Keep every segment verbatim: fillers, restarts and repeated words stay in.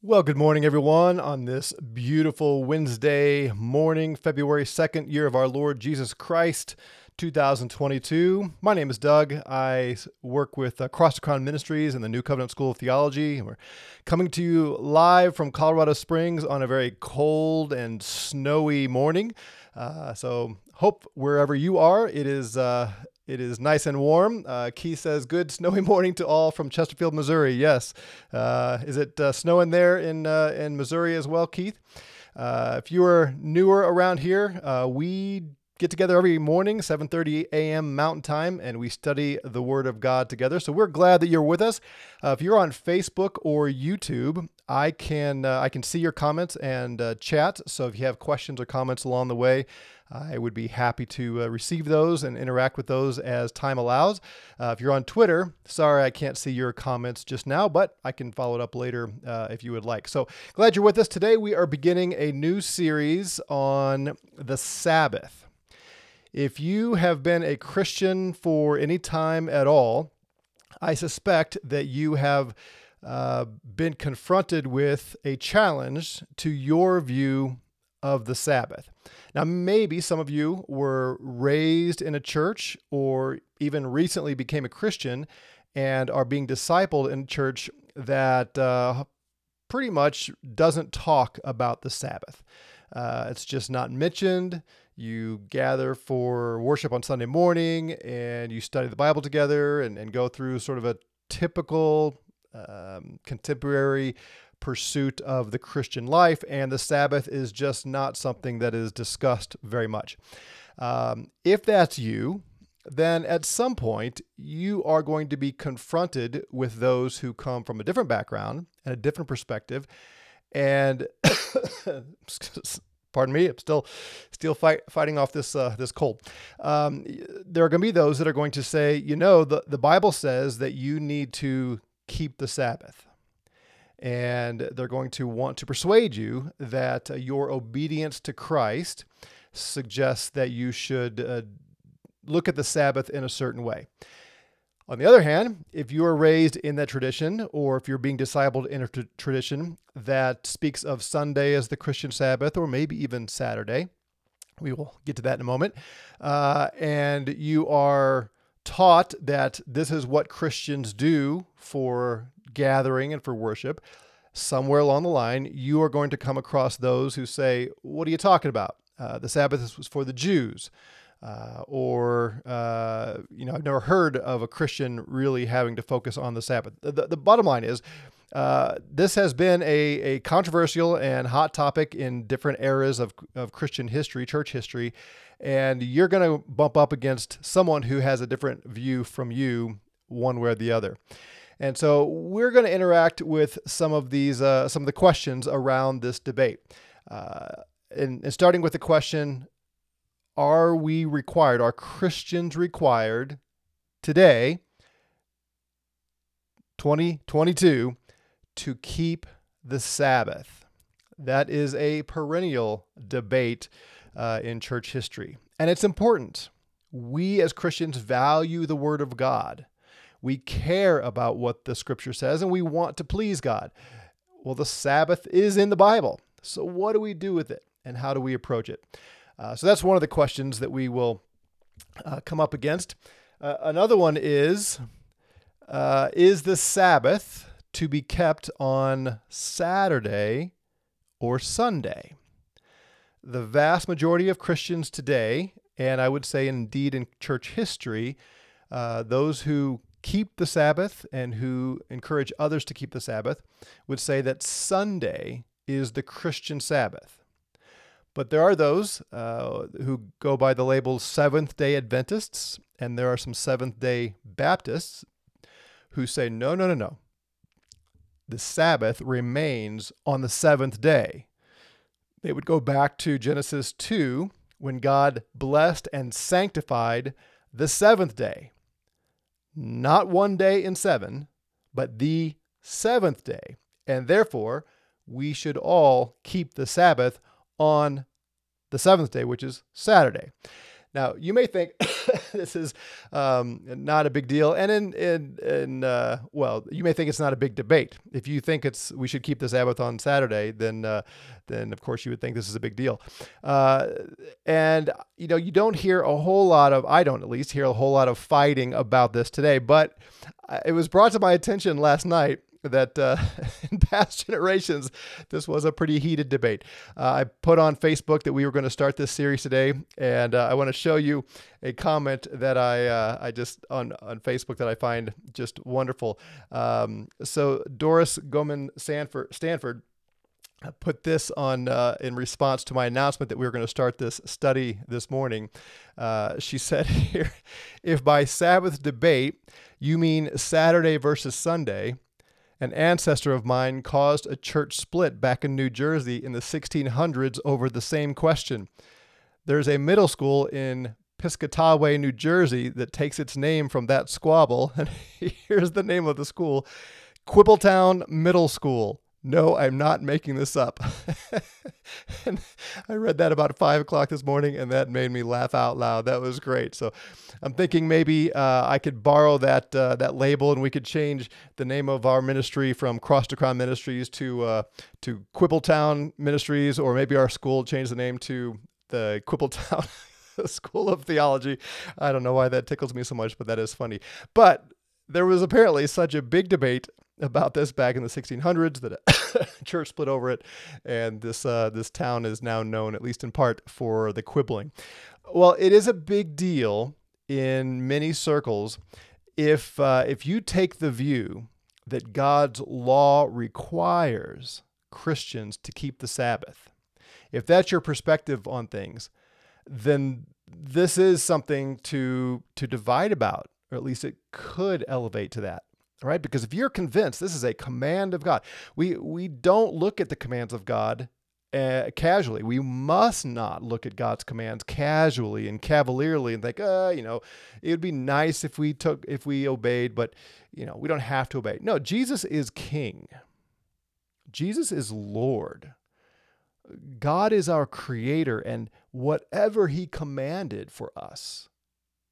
Well, good morning, everyone, on this beautiful Wednesday morning, February second, year of our Lord Jesus Christ, two thousand twenty-two. My name is Doug. I work with uh, Cross the Crown Ministries and the New Covenant School of Theology. We're coming to you live from Colorado Springs on a very cold and snowy morning. Uh, so hope wherever you are, it is uh, It is nice and warm. Uh, Keith says, good snowy morning to all from Chesterfield, Missouri. Yes. Uh, is it uh, snowing there in uh, in Missouri as well, Keith? Uh, if you are newer around here, uh, we get together every morning, seven thirty a m Mountain Time, and we study the Word of God together. So we're glad that you're with us. Uh, if you're on Facebook or YouTube, I can uh, I can see your comments and uh, chat. So if you have questions or comments along the way, I would be happy to uh, receive those and interact with those as time allows. Uh, if you're on Twitter, sorry I can't see your comments just now, but I can follow it up later uh, if you would like. So glad you're with us today. We are beginning a new series on the Sabbath. If you have been a Christian for any time at all, I suspect that you have uh, been confronted with a challenge to your view of the Sabbath. Now, maybe some of you were raised in a church or even recently became a Christian and are being discipled in a church that uh, pretty much doesn't talk about the Sabbath. Uh, it's just not mentioned. You gather for worship on Sunday morning and you study the Bible together and, and go through sort of a typical um, contemporary pursuit of the Christian life, and the Sabbath is just not something that is discussed very much. Um, if that's you, then at some point you are going to be confronted with those who come from a different background and a different perspective. And pardon me, I'm still still fight, fighting off this uh, this cold. Um, there are going to be those that are going to say, you know, the, the Bible says that you need to keep the Sabbath. And they're going to want to persuade you that uh, your obedience to Christ suggests that you should uh, look at the Sabbath in a certain way. On the other hand, if you are raised in that tradition, or if you're being discipled in a t- tradition that speaks of Sunday as the Christian Sabbath, or maybe even Saturday, we will get to that in a moment, uh, and you are taught that this is what Christians do for gathering and for worship, somewhere along the line, you are going to come across those who say, what are you talking about? Uh, the Sabbath was for the Jews. Uh, or, uh, you know, I've never heard of a Christian really having to focus on the Sabbath. The, the bottom line is, uh, this has been a, a controversial and hot topic in different eras of, of Christian history, church history, and you're going to bump up against someone who has a different view from you one way or the other. And so we're going to interact with some of these, uh, some of the questions around this debate. Uh, and, and starting with the question, are we required, are Christians required today, twenty twenty-two, to keep the Sabbath? That is a perennial debate uh, in church history. And it's important. We as Christians value the Word of God. We care about what the Scripture says, and we want to please God. Well, the Sabbath is in the Bible. So what do we do with it, and how do we approach it? Uh, so that's one of the questions that we will uh, come up against. Uh, another one is, uh, is the Sabbath to be kept on Saturday or Sunday? The vast majority of Christians today, and I would say indeed in church history, uh, those who keep the Sabbath and who encourage others to keep the Sabbath would say that Sunday is the Christian Sabbath. But there are those uh, who go by the label Seventh-day Adventists, and there are some Seventh-day Baptists who say, no, no, no, no. The Sabbath remains on the seventh day. They would go back to Genesis two, when God blessed and sanctified the seventh day. Not one day in seven, but the seventh day. And therefore, we should all keep the Sabbath on the seventh day, which is Saturday. Now, you may think this is um, not a big deal, and in, in, in uh, well, you may think it's not a big debate. If you think it's we should keep the Sabbath on Saturday, then uh, then of course you would think this is a big deal. Uh, and you know, you don't hear a whole lot of, I don't at least hear a whole lot of fighting about this today. But it was brought to my attention last night that uh, in past generations, this was a pretty heated debate. Uh, I put on Facebook that we were going to start this series today, and uh, I want to show you a comment that I uh, I just on, on Facebook that I find just wonderful. Um, so Doris Goman Sanfor-Stanford put this on uh, in response to my announcement that we were going to start this study this morning. Uh, she said here, "If by Sabbath debate you mean Saturday versus Sunday, an ancestor of mine caused a church split back in New Jersey in the sixteen hundreds over the same question. There's a middle school in Piscataway, New Jersey that takes its name from that squabble. And here's the name of the school, Quibbletown Middle School. No, I'm not making this up." And I read that about five o'clock this morning, and that made me laugh out loud. That was great. So I'm thinking maybe uh, I could borrow that uh, that label, and we could change the name of our ministry from Cross the Crown Ministries to uh, to Quibbletown Ministries, or maybe our school change the name to the Quibbletown School of Theology. I don't know why that tickles me so much, but that is funny. But there was apparently such a big debate about this back in the sixteen hundreds that a church split over it, and this uh, this town is now known, at least in part, for the quibbling. Well, it is a big deal in many circles if uh, if you take the view that God's law requires Christians to keep the Sabbath. If that's your perspective on things, then this is something to to divide about, or at least it could elevate to that. All right, because if you're convinced this is a command of God, we we don't look at the commands of God uh, casually. We must not look at God's commands casually and cavalierly and think, uh, you know, it would be nice if we took if we obeyed, but you know, we don't have to obey. No, Jesus is King. Jesus is Lord. God is our Creator, and whatever He commanded for us,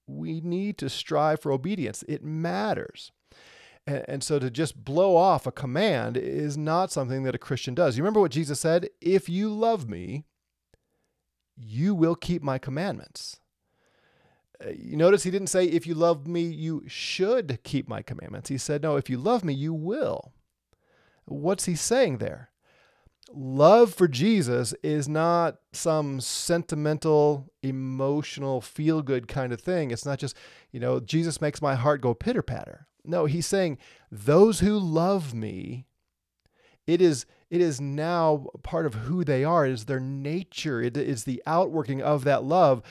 we need to strive for obedience. It matters. And so to just blow off a command is not something that a Christian does. You remember what Jesus said? If you love me, you will keep my commandments. You notice he didn't say, if you love me, you should keep my commandments. He said, no, if you love me, you will. What's he saying there? Love for Jesus is not some sentimental, emotional, feel-good kind of thing. It's not just, you know, Jesus makes my heart go pitter-patter. No, he's saying, those who love me, it is it is now part of who they are. It is their nature. It is the outworking of that love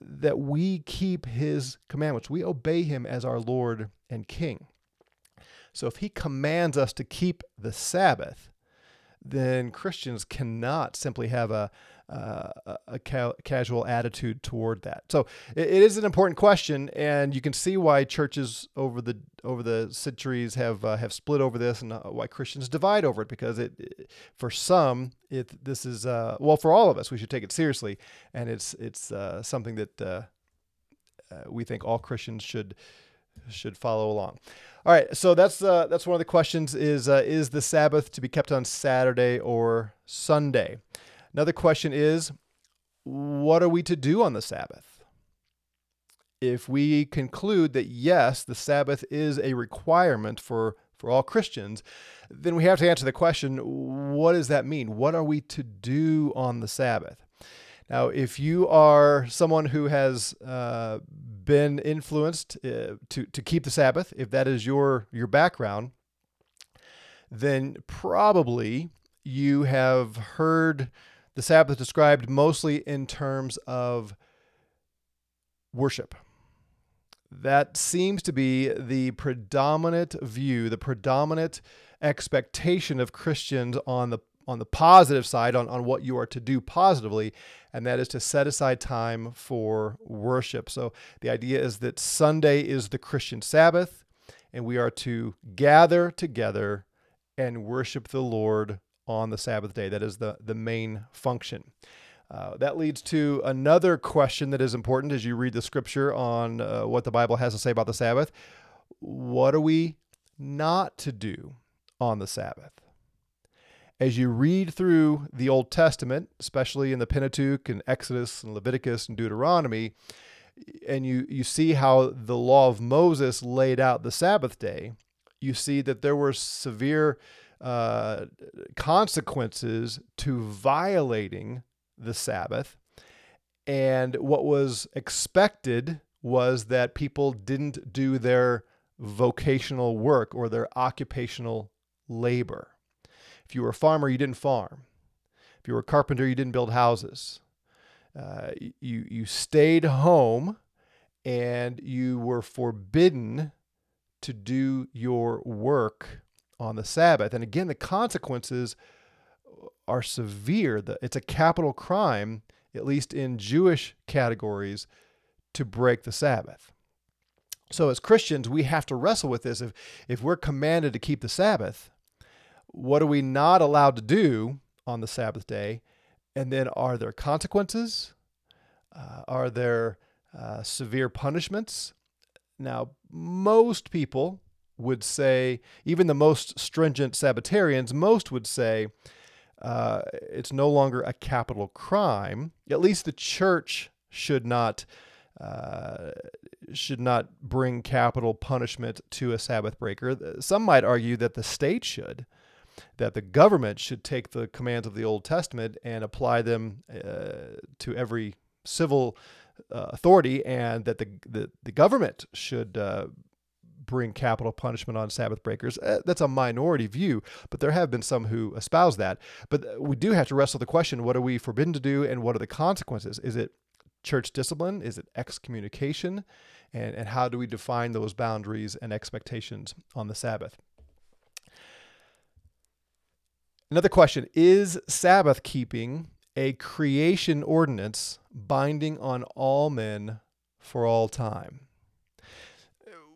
that we keep his commandments. We obey him as our Lord and King. So if he commands us to keep the Sabbath, then Christians cannot simply have a Uh, a ca- casual attitude toward that. So it, it is an important question, and you can see why churches over the over the centuries have uh, have split over this, and uh, why Christians divide over it. Because it, it for some, it this is uh, well for all of us, we should take it seriously, and it's it's uh, something that uh, uh, we think all Christians should. should follow along. All right, so that's uh, that's one of the questions: is uh, is the Sabbath to be kept on Saturday or Sunday? Another question is, what are we to do on the Sabbath? If we conclude that, yes, the Sabbath is a requirement for, for all Christians, then we have to answer the question, what does that mean? What are we to do on the Sabbath? Now, if you are someone who has uh, been influenced uh, to, to keep the Sabbath, if that is your, your background, then probably you have heard the Sabbath described mostly in terms of worship. That seems to be the predominant view, the predominant expectation of Christians on the on the positive side, on, on what you are to do positively, and that is to set aside time for worship. So the idea is that Sunday is the Christian Sabbath, and we are to gather together and worship the Lord on the Sabbath day. That is the, the main function. Uh, that leads to another question that is important as you read the Scripture on uh, what the Bible has to say about the Sabbath. What are we not to do on the Sabbath? As you read through the Old Testament, especially in the Pentateuch and Exodus and Leviticus and Deuteronomy, and you, you see how the law of Moses laid out the Sabbath day, you see that there were severe uh, consequences to violating the Sabbath. And what was expected was that people didn't do their vocational work or their occupational labor. If you were a farmer, you didn't farm. If you were a carpenter, you didn't build houses. Uh, you, you stayed home, and you were forbidden to do your work on the Sabbath. And again, the consequences are severe. The, it's a capital crime, at least in Jewish categories, to break the Sabbath. So as Christians, we have to wrestle with this. If, if we're commanded to keep the Sabbath, what are we not allowed to do on the Sabbath day? And then are there consequences? Uh, are there uh, severe punishments? Now, most people would say, even the most stringent Sabbatarians, most would say uh, it's no longer a capital crime. At least the church should not uh, should not bring capital punishment to a Sabbath breaker. Some might argue that the state should. That the government should take the commands of the Old Testament and apply them uh, to every civil uh, authority, and that the, the, the government should uh, bring capital punishment on Sabbath breakers. Uh, that's a minority view, but there have been some who espouse that. But we do have to wrestle the question, what are we forbidden to do and what are the consequences? Is it church discipline? Is it excommunication? And, and how do we define those boundaries and expectations on the Sabbath? Another question, is Sabbath keeping a creation ordinance binding on all men for all time?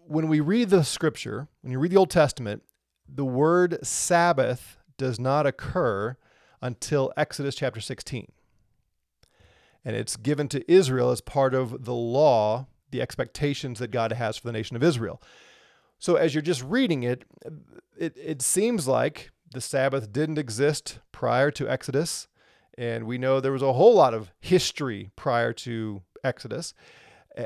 When we read the Scripture, when you read the Old Testament, the word Sabbath does not occur until Exodus chapter sixteen. And it's given to Israel as part of the law, the expectations that God has for the nation of Israel. So as you're just reading it, it, it seems like the Sabbath didn't exist prior to Exodus, and we know there was a whole lot of history prior to Exodus,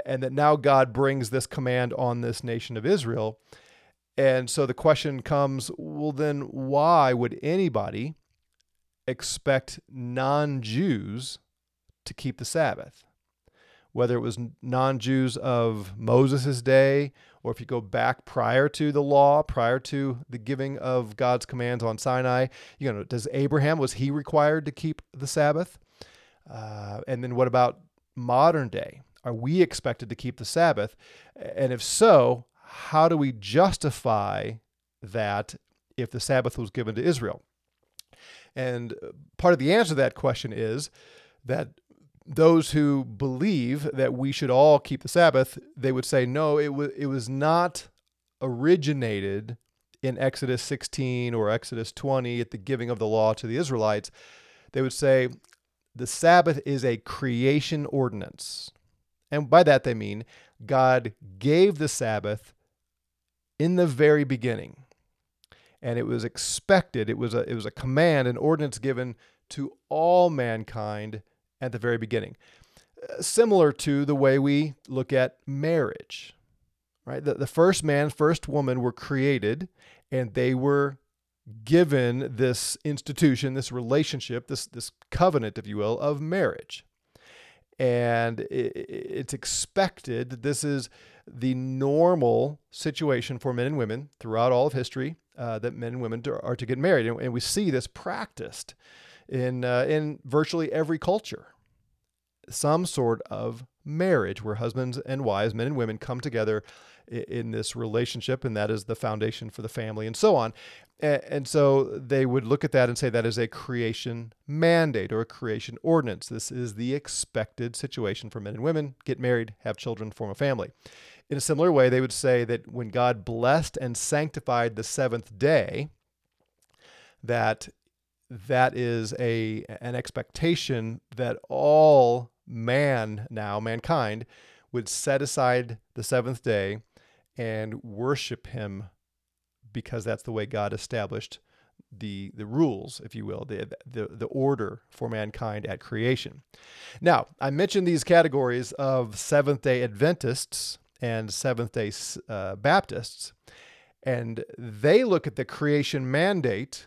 and that now God brings this command on this nation of Israel. And so the question comes, well, then why would anybody expect non-Jews to keep the Sabbath? Whether it was non-Jews of Moses' day, or if you go back prior to the law, prior to the giving of God's commands on Sinai, you know, does Abraham, was he required to keep the Sabbath? Uh, and then what about modern day? Are we expected to keep the Sabbath? And if so, how do we justify that if the Sabbath was given to Israel? And part of the answer to that question is that those who believe that we should all keep the Sabbath, they would say, no, it was it was not originated in Exodus sixteen or Exodus twenty at the giving of the law to the Israelites. They would say the Sabbath is a creation ordinance. And by that they mean God gave the Sabbath in the very beginning. And it was expected, it was a it was a command, an ordinance given to all mankind at the very beginning, uh, similar to the way we look at marriage, right? The, the first man, first woman were created, and they were given this institution, this relationship, this, this covenant, if you will, of marriage. And it, it's expected that this is the normal situation for men and women throughout all of history, uh, that men and women are to get married. And, and we see this practiced in uh, in virtually every culture, some sort of marriage where husbands and wives, men and women, come together in, in this relationship, and that is the foundation for the family and so on. And, and so they would look at that and say that is a creation mandate or a creation ordinance. This is the expected situation for men and women: get married, have children, form a family. In a similar way, they would say that when God blessed and sanctified the seventh day, that that is a an expectation that all man now, mankind, would set aside the seventh day and worship him, because that's the way God established the the rules, if you will, the the, the order for mankind at creation. Now, I mentioned these categories of Seventh-day Adventists and Seventh-day uh, Baptists, and they look at the creation mandate,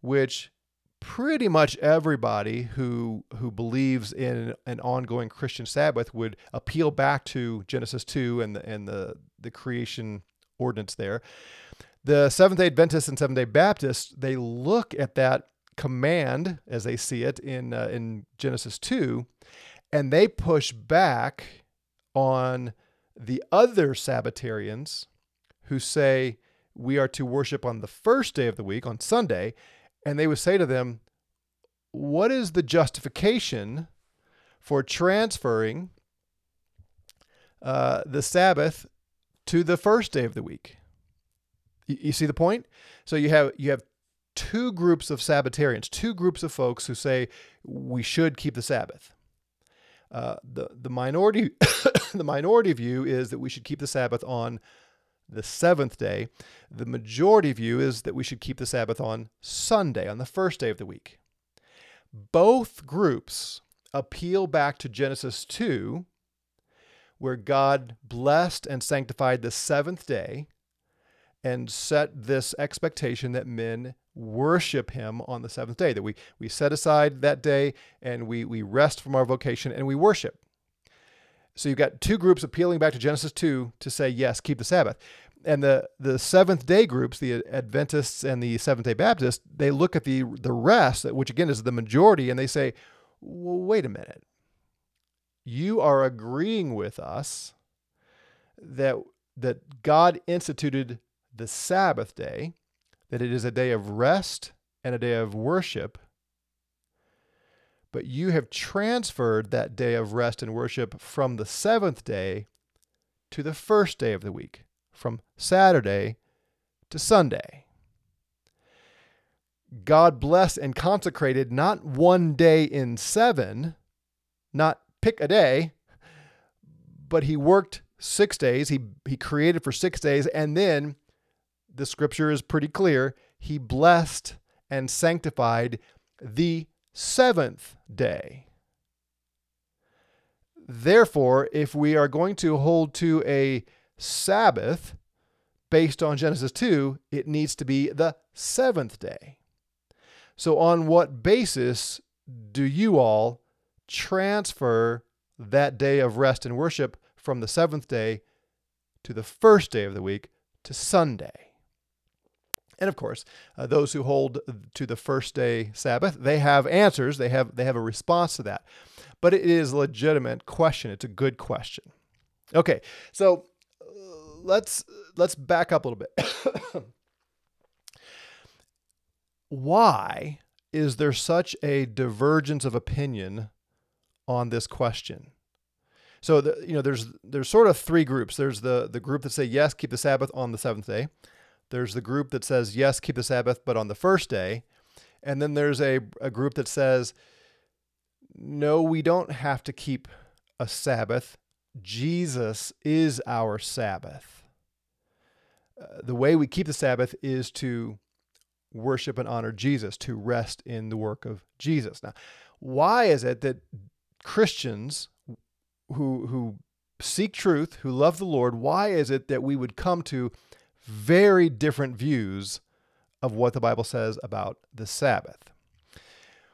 which pretty much everybody who who believes in an ongoing Christian Sabbath would appeal back to Genesis two and the, and the, the creation ordinance there. The Seventh-day Adventists and Seventh-day Baptists, they look at that command as they see it in uh, in Genesis two, and they push back on the other Sabbatarians who say we are to worship on the first day of the week, on Sunday. And they would say to them, what is the justification for transferring uh, the Sabbath to the first day of the week? You, you see the point? So you have you have two groups of Sabbatarians, two groups of folks who say we should keep the Sabbath. Uh, the the minority the minority view is that we should keep the Sabbath on the seventh day. The majority view is that we should keep the Sabbath on Sunday, on the first day of the week. Both groups appeal back to Genesis two, where God blessed and sanctified the seventh day and set this expectation that men worship him on the seventh day, that we, we set aside that day and we, we rest from our vocation and we worship. So you've got two groups appealing back to Genesis two to say, yes, keep the Sabbath. And the, the seventh-day groups, the Adventists and the Seventh-day Baptists, they look at the, the rest, which again is the majority, and they say, well, wait a minute. You are agreeing with us that, that God instituted the Sabbath day, that it is a day of rest and a day of worship, but you have transferred that day of rest and worship from the seventh day to the first day of the week, from Saturday to Sunday. God blessed and consecrated not one day in seven, not pick a day, but he worked six days. He, he created for six days. And then the scripture is pretty clear. He blessed and sanctified the seventh day. Therefore, if we are going to hold to a Sabbath based on Genesis two, it needs to be the seventh day. So on what basis do you all transfer that day of rest and worship from the seventh day to the first day of the week, to Sunday? And of course, uh, those who hold to the first day Sabbath, they have answers. They have they have a response to that. But it is a legitimate question. It's a good question. Okay, so uh, let's let's back up a little bit. Why is there such a divergence of opinion on this question? So the, you know, there's there's sort of three groups. There's the the group that say yes, keep the Sabbath on the seventh day. There's the group that says, yes, keep the Sabbath, but on the first day. And then there's a, a group that says, no, we don't have to keep a Sabbath. Jesus is our Sabbath. Uh, the way we keep the Sabbath is to worship and honor Jesus, to rest in the work of Jesus. Now, why is it that Christians who, who seek truth, who love the Lord, why is it that we would come to very different views of what the Bible says about the Sabbath?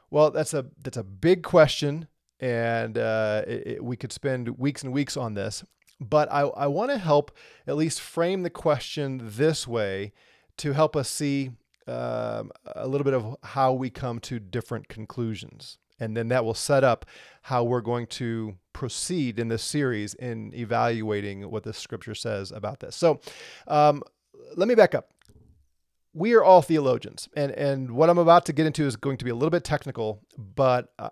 Well, that's a that's a big question, and uh, it, it, we could spend weeks and weeks on this. But I, I want to help at least frame the question this way to help us see um, a little bit of how we come to different conclusions, and then that will set up how we're going to proceed in this series in evaluating what the Scripture says about this. So, um, let me back up. We are all theologians, and, and what I'm about to get into is going to be a little bit technical, but uh,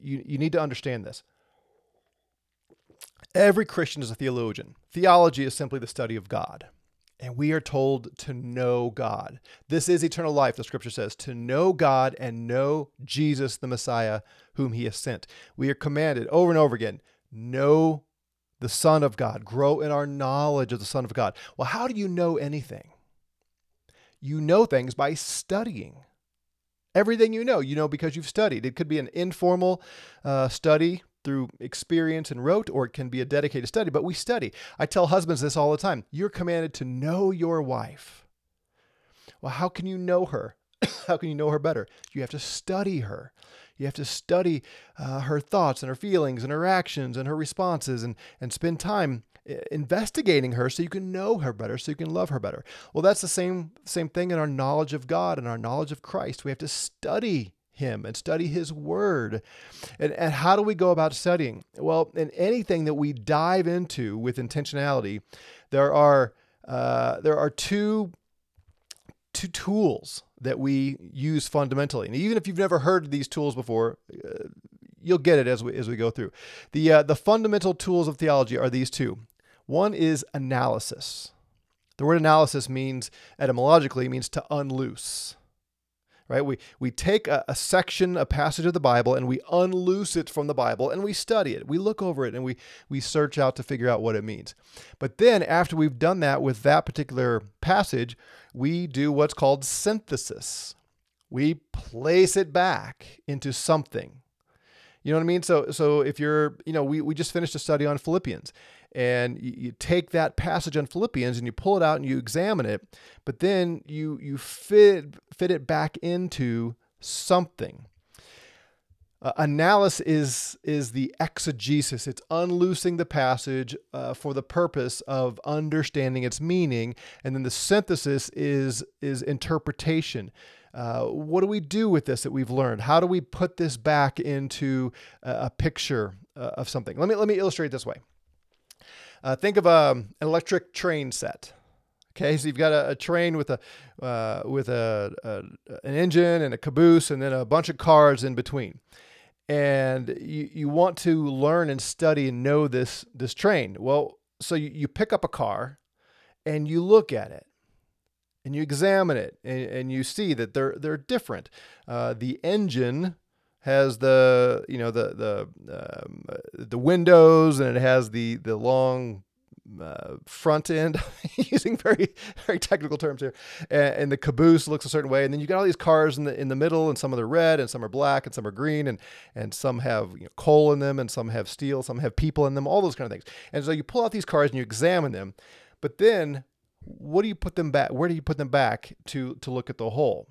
you, you need to understand this. Every Christian is a theologian. Theology is simply the study of God. And we are told to know God. This is eternal life, the Scripture says, to know God and know Jesus, the Messiah, whom he has sent. We are commanded over and over again, know the Son of God, grow in our knowledge of the Son of God. Well, how do you know anything? You know things by studying. Everything you know, you know because you've studied. It could be an informal uh, study through experience and rote, or it can be a dedicated study, but we study. I tell husbands this all the time. You're commanded to know your wife. Well, how can you know her? How can you know her better? You have to study her. You have to study uh, her thoughts and her feelings and her actions and her responses, and, and spend time investigating her so you can know her better, so you can love her better. Well, that's the same, same thing in our knowledge of God and our knowledge of Christ. We have to study him and study his word. And, and how do we go about studying? Well, in anything that we dive into with intentionality, there are uh, there are two, two tools that we use fundamentally. And even if you've never heard of these tools before, uh, you'll get it as we as we go through. The uh, the fundamental tools of theology are these two. One is analysis. The word analysis means, etymologically, means to unloose. Right? We we take a, a section, a passage of the Bible, and we unloose it from the Bible, and we study it. We look over it, and we we search out to figure out what it means. But then, after we've done that with that particular passage, we do what's called synthesis. We place it back into something. You know what I mean? So so if you're, you know, we, we just finished a study on Philippians, and you, you take that passage on Philippians and you pull it out and you examine it, but then you you fit, fit it back into something. Uh, analysis is, is the exegesis. It's unloosing the passage uh, for the purpose of understanding its meaning. And then the synthesis is, is interpretation. Uh, what do we do with this that we've learned? How do we put this back into a, a picture uh, of something? Let me let me illustrate this way. Uh, think of a, an electric train set. Okay, so you've got a, a train with a uh, with a, a an engine and a caboose, and then a bunch of cars in between. And you you want to learn and study and know this this train. Well, so you, you pick up a car, and you look at it. And you examine it, and, and you see that they're they're different. Uh, the engine has the you know the the um, the windows, and it has the the long uh, front end. Using very very technical terms here. And, and the caboose looks a certain way, and then you got all these cars in the in the middle, and some of them are red, and some are black, and some are green, and and some have you know, coal in them, and some have steel, some have people in them, all those kind of things. And so you pull out these cars and you examine them, but then, what do you put them back? Where do you put them back to, to look at the whole?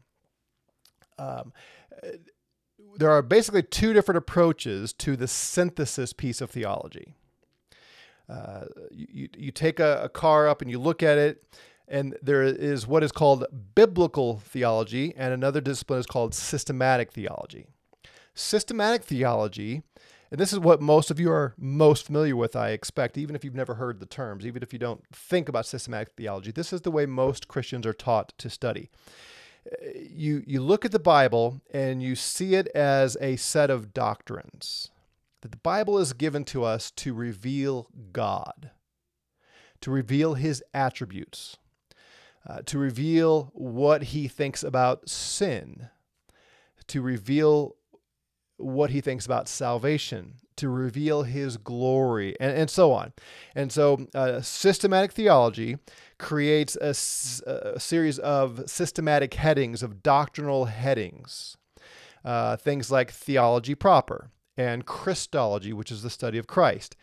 Um, there are basically two different approaches to the synthesis piece of theology. Uh, you, you take a, a car up and you look at it, and there is what is called biblical theology, and another discipline is called systematic theology. Systematic theology, and this is what most of you are most familiar with, I expect, even if you've never heard the terms, even if you don't think about systematic theology. This is the way most Christians are taught to study. You, you look at the Bible and you see it as a set of doctrines, that the Bible is given to us to reveal God, to reveal his attributes, uh, to reveal what he thinks about sin, to reveal what he thinks about salvation, to reveal his glory, and, and so on. And so uh, systematic theology creates a, a series of systematic headings, of doctrinal headings, uh, things like theology proper and Christology, which is the study of Christ,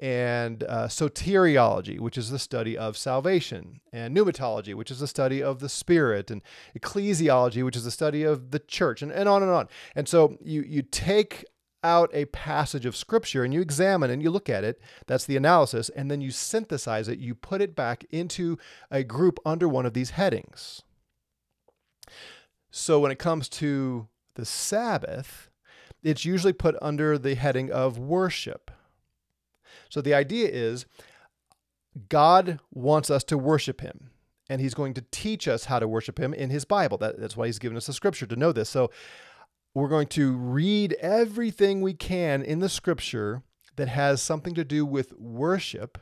and uh, soteriology, which is the study of salvation, and pneumatology, which is the study of the Spirit, and ecclesiology, which is the study of the church, and, and on and on. And so you you take out a passage of Scripture, and you examine, and you look at it. That's the analysis, and then you synthesize it. You put it back into a group under one of these headings. So when it comes to the Sabbath, it's usually put under the heading of worship. So the idea is God wants us to worship him, and he's going to teach us how to worship him in his Bible. That, that's why he's given us the Scripture to know this. So we're going to read everything we can in the Scripture that has something to do with worship,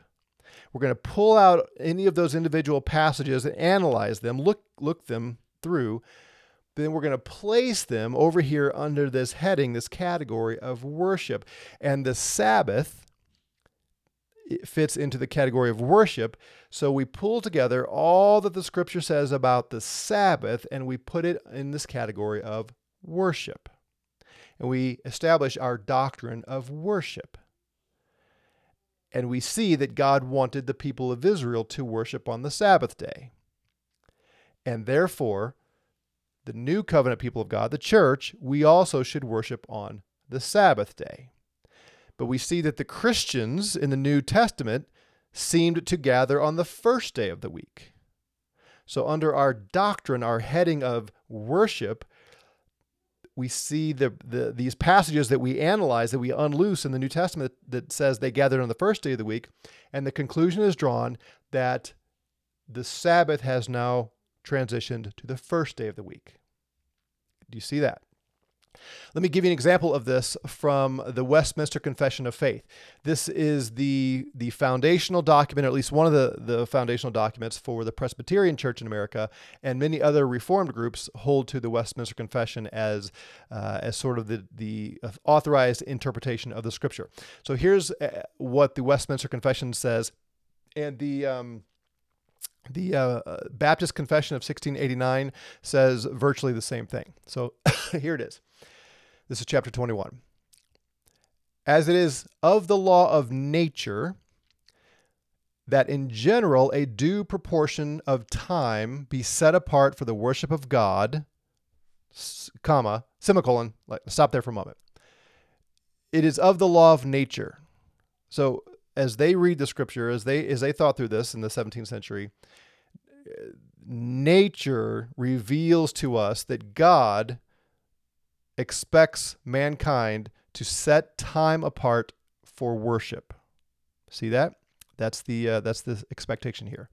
We're going to pull out any of those individual passages and analyze them, look, look them through. Then we're going to place them over here under this heading, this category of worship. And the Sabbath fits into the category of worship. So we pull together all that the Scripture says about the Sabbath, and we put it in this category of worship. And we establish our doctrine of worship. And we see that God wanted the people of Israel to worship on the Sabbath day. And therefore, the new covenant people of God, the church, we also should worship on the Sabbath day. But we see that the Christians in the New Testament seemed to gather on the first day of the week. So under our doctrine, our heading of worship, we see the, the these passages that we analyze, that we unloose in the New Testament that says they gathered on the first day of the week, and the conclusion is drawn that the Sabbath has now transitioned to the first day of the week. Do you see that? Let me give you an example of this from the Westminster Confession of Faith. This is the, the foundational document, or at least one of the, the foundational documents for the Presbyterian Church in America, and many other Reformed groups hold to the Westminster Confession as uh, as sort of the, the authorized interpretation of the Scripture. So here's what the Westminster Confession says, and the... Um, The uh, Baptist Confession of sixteen eighty-nine says virtually the same thing. So here it is. This is chapter twenty-one. As it is of the law of nature that in general a due proportion of time be set apart for the worship of God, comma, semicolon, like, stop there for a moment. It is of the law of nature. So as they read the Scripture, as they as they thought through this in the seventeenth century, nature reveals to us that God expects mankind to set time apart for worship. See that? That's the uh, that's the expectation here.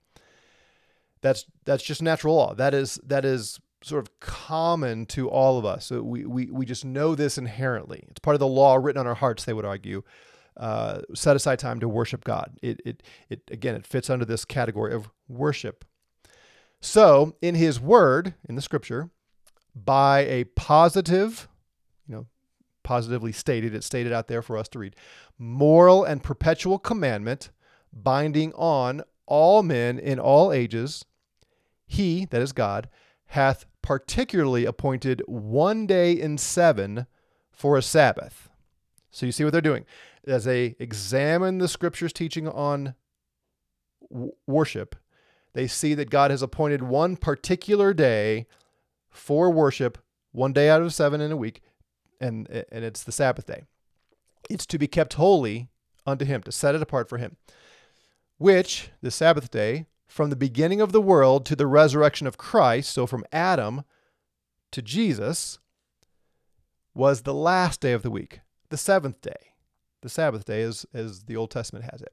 That's that's just natural law. That is that is sort of common to all of us. So we we we just know this inherently. It's part of the law written on our hearts, they would argue. Uh, set aside time to worship God. It, it, it, again, it fits under this category of worship. So in his word, in the Scripture, by a positive, you know, positively stated, it's stated out there for us to read, moral and perpetual commandment binding on all men in all ages, he, that is God, hath particularly appointed one day in seven for a Sabbath. So you see what they're doing. As they examine the Scripture's teaching on w- worship, they see that God has appointed one particular day for worship, one day out of seven in a week, and, and it's the Sabbath day. It's to be kept holy unto him, to set it apart for him, which, the Sabbath day, from the beginning of the world to the resurrection of Christ, so from Adam to Jesus, was the last day of the week, the seventh day. The Sabbath day is as the Old Testament has it.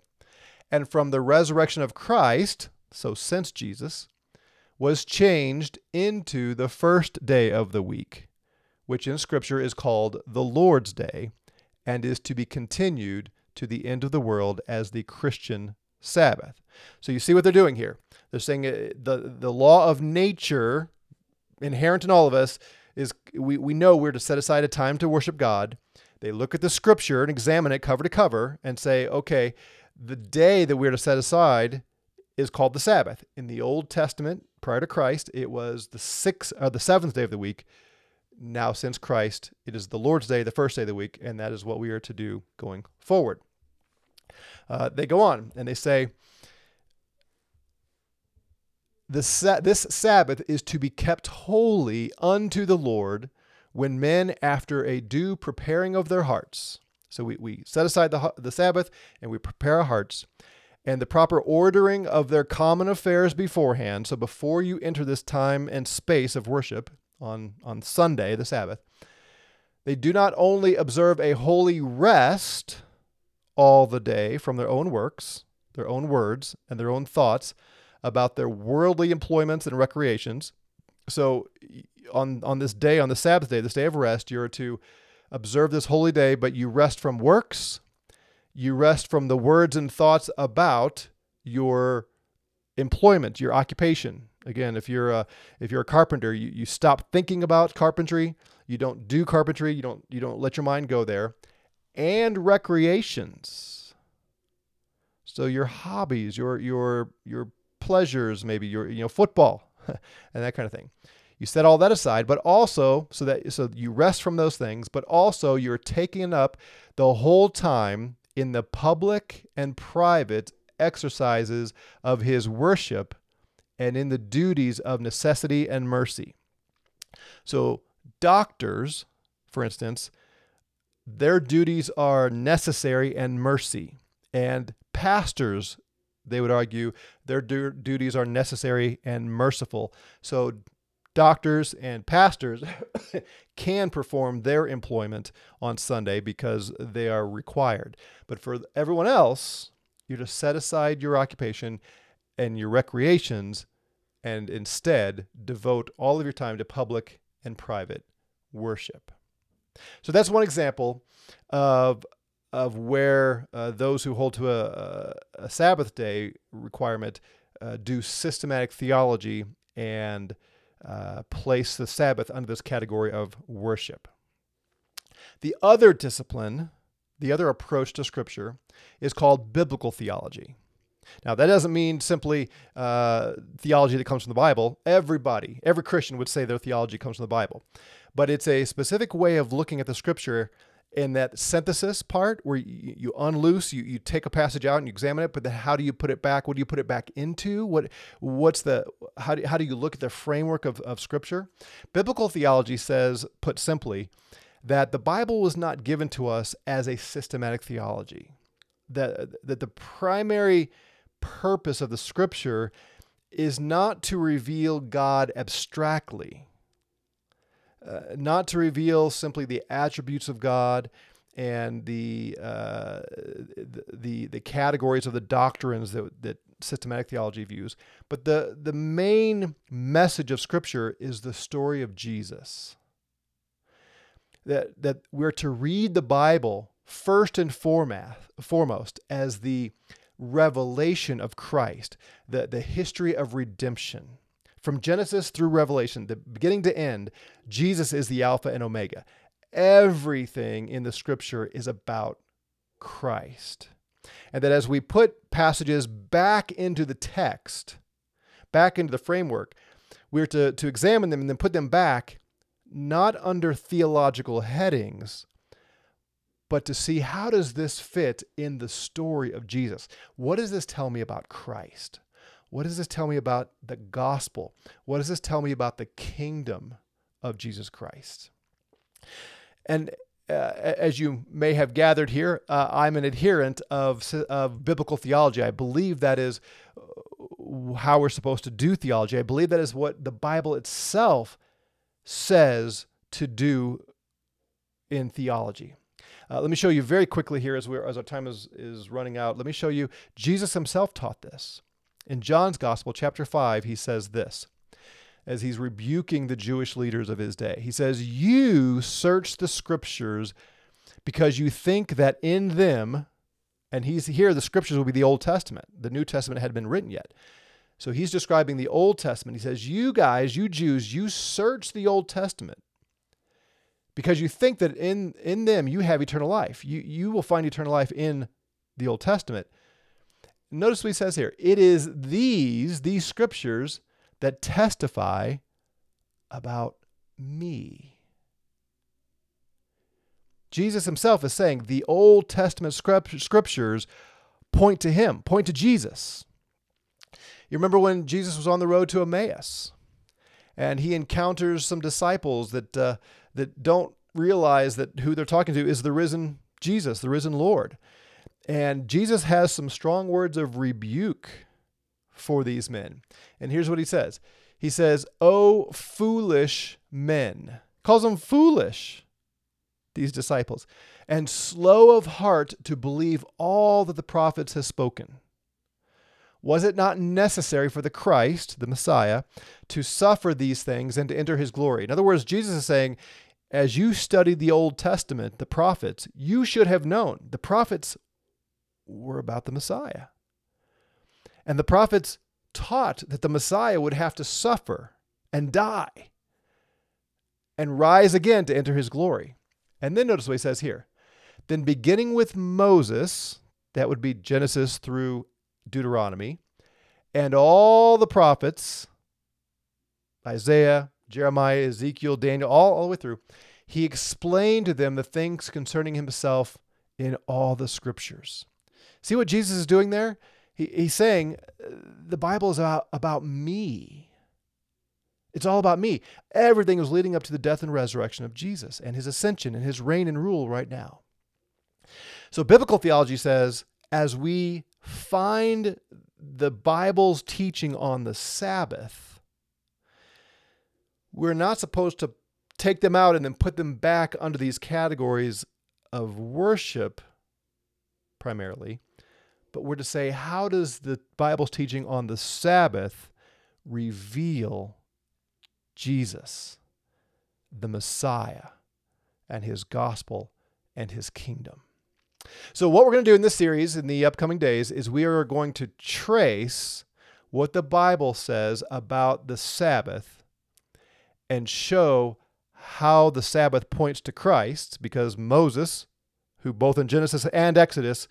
And from the resurrection of Christ, so since Jesus, was changed into the first day of the week, which in Scripture is called the Lord's Day, and is to be continued to the end of the world as the Christian Sabbath. So you see what they're doing here. They're saying the, the law of nature, inherent in all of us, is we, we know we're to set aside a time to worship God. They look at the Scripture and examine it cover to cover and say, okay, the day that we're to set aside is called the Sabbath. In the Old Testament, prior to Christ, it was the sixth or the seventh day of the week. Now, since Christ, it is the Lord's Day, the first day of the week, and that is what we are to do going forward. Uh, they go on and they say, the sa- this Sabbath is to be kept holy unto the Lord, when men, after a due preparing of their hearts, so we, we set aside the, the Sabbath and we prepare our hearts, and the proper ordering of their common affairs beforehand, so before you enter this time and space of worship on, on Sunday, the Sabbath, they do not only observe a holy rest all the day from their own works, their own words, and their own thoughts about their worldly employments and recreations. So on on this day, on the Sabbath day, this day of rest, you're to observe this holy day, but you rest from works, you rest from the words and thoughts about your employment, your occupation. Again, if you're a, if you're a carpenter, you, you stop thinking about carpentry. You don't do carpentry. You don't, you don't let your mind go there. And recreations. So your hobbies, your, your, your pleasures, maybe your, you know, football and that kind of thing. You set all that aside, but also so that, so you rest from those things, but also you're taking up the whole time in the public and private exercises of his worship and in the duties of necessity and mercy. So doctors, for instance, their duties are necessary and mercy. And pastors, they would argue, their du- duties are necessary and merciful. So doctors and pastors can perform their employment on Sunday because they are required. But for everyone else, you just set aside your occupation and your recreations and instead devote all of your time to public and private worship. So that's one example of of where uh, those who hold to a, a Sabbath day requirement uh, do systematic theology and uh, place the Sabbath under this category of worship. The other discipline, the other approach to Scripture, is called biblical theology. Now, that doesn't mean simply uh, theology that comes from the Bible. Everybody, every Christian would say their theology comes from the Bible. But it's a specific way of looking at the Scripture in that synthesis part where you, you unloose, you, you take a passage out and you examine it, but then how do you put it back? What do you put it back into? What what's the how do, how do you look at the framework of, of Scripture? Biblical theology says, put simply, that the Bible was not given to us as a systematic theology. That, that the primary purpose of the Scripture is not to reveal God abstractly, uh, not to reveal simply the attributes of God and the uh, the the categories of the doctrines that that systematic theology views, but the the main message of Scripture is the story of Jesus. That that we're to read the Bible first and foremost as the revelation of Christ, the, the history of redemption. From Genesis through Revelation, the beginning to end, Jesus is the Alpha and Omega. Everything in the Scripture is about Christ. And that as we put passages back into the text, back into the framework, we're to, to examine them and then put them back, not under theological headings, but to see how does this fit in the story of Jesus? What does this tell me about Christ? What does this tell me about the gospel? What does this tell me about the kingdom of Jesus Christ? And uh, as you may have gathered here, uh, I'm an adherent of, of biblical theology. I believe that is how we're supposed to do theology. I believe that is what the Bible itself says to do in theology. Uh, let me show you very quickly here as we're, as our time is, is running out. Let me show you Jesus himself taught this. In John's Gospel, chapter five, he says this, as he's rebuking the Jewish leaders of his day. He says, "You search the Scriptures because you think that in them," and he's here, the Scriptures will be the Old Testament. The New Testament hadn't been written yet. So he's describing the Old Testament. He says, "You guys, you Jews, you search the Old Testament because you think that in, in them you have eternal life. You, you will find eternal life in the Old Testament." Notice what he says here. It is these, these Scriptures that testify about me. Jesus himself is saying the Old Testament Scriptures point to him, point to Jesus. You remember when Jesus was on the road to Emmaus and he encounters some disciples that uh, that don't realize that who they're talking to is the risen Jesus, the risen Lord. And Jesus has some strong words of rebuke for these men. And here's what he says. He says, "Oh, foolish men," calls them foolish, these disciples, "and slow of heart to believe all that the prophets have spoken. Was it not necessary for the Christ, the Messiah, to suffer these things and to enter his glory?" In other words, Jesus is saying, as you studied the Old Testament, the prophets, you should have known the prophets were about the Messiah. And the prophets taught that the Messiah would have to suffer and die and rise again to enter his glory. And then notice what he says here. Then beginning with Moses, that would be Genesis through Deuteronomy, and all the prophets, Isaiah, Jeremiah, Ezekiel, Daniel, all, all the way through, he explained to them the things concerning himself in all the scriptures. See what Jesus is doing there? He, he's saying the Bible is about, about me. It's all about me. Everything was leading up to the death and resurrection of Jesus and his ascension and his reign and rule right now. So biblical theology says, as we find the Bible's teaching on the Sabbath, we're not supposed to take them out and then put them back under these categories of worship primarily, but we're to say, how does the Bible's teaching on the Sabbath reveal Jesus, the Messiah, and his gospel and his kingdom? So what we're going to do in this series in the upcoming days is we are going to trace what the Bible says about the Sabbath and show how the Sabbath points to Christ, because Moses, who both in Genesis and Exodus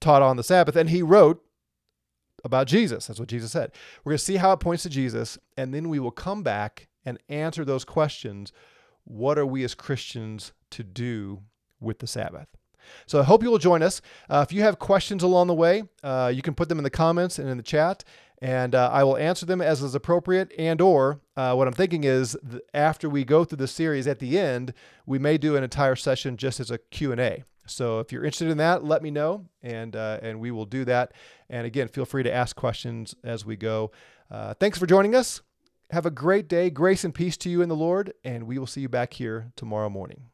taught on the Sabbath, and he wrote about Jesus. That's what Jesus said. We're going to see how it points to Jesus, and then we will come back and answer those questions. What are we as Christians to do with the Sabbath? So I hope you will join us. Uh, if you have questions along the way, uh, you can put them in the comments and in the chat, and uh, I will answer them as is appropriate. And or uh, what I'm thinking is th- after we go through the series at the end, we may do an entire session just as a Q and A. So if you're interested in that, let me know, and uh, and we will do that. And again, feel free to ask questions as we go. Uh, thanks for joining us. Have a great day. Grace and peace to you in the Lord, and we will see you back here tomorrow morning.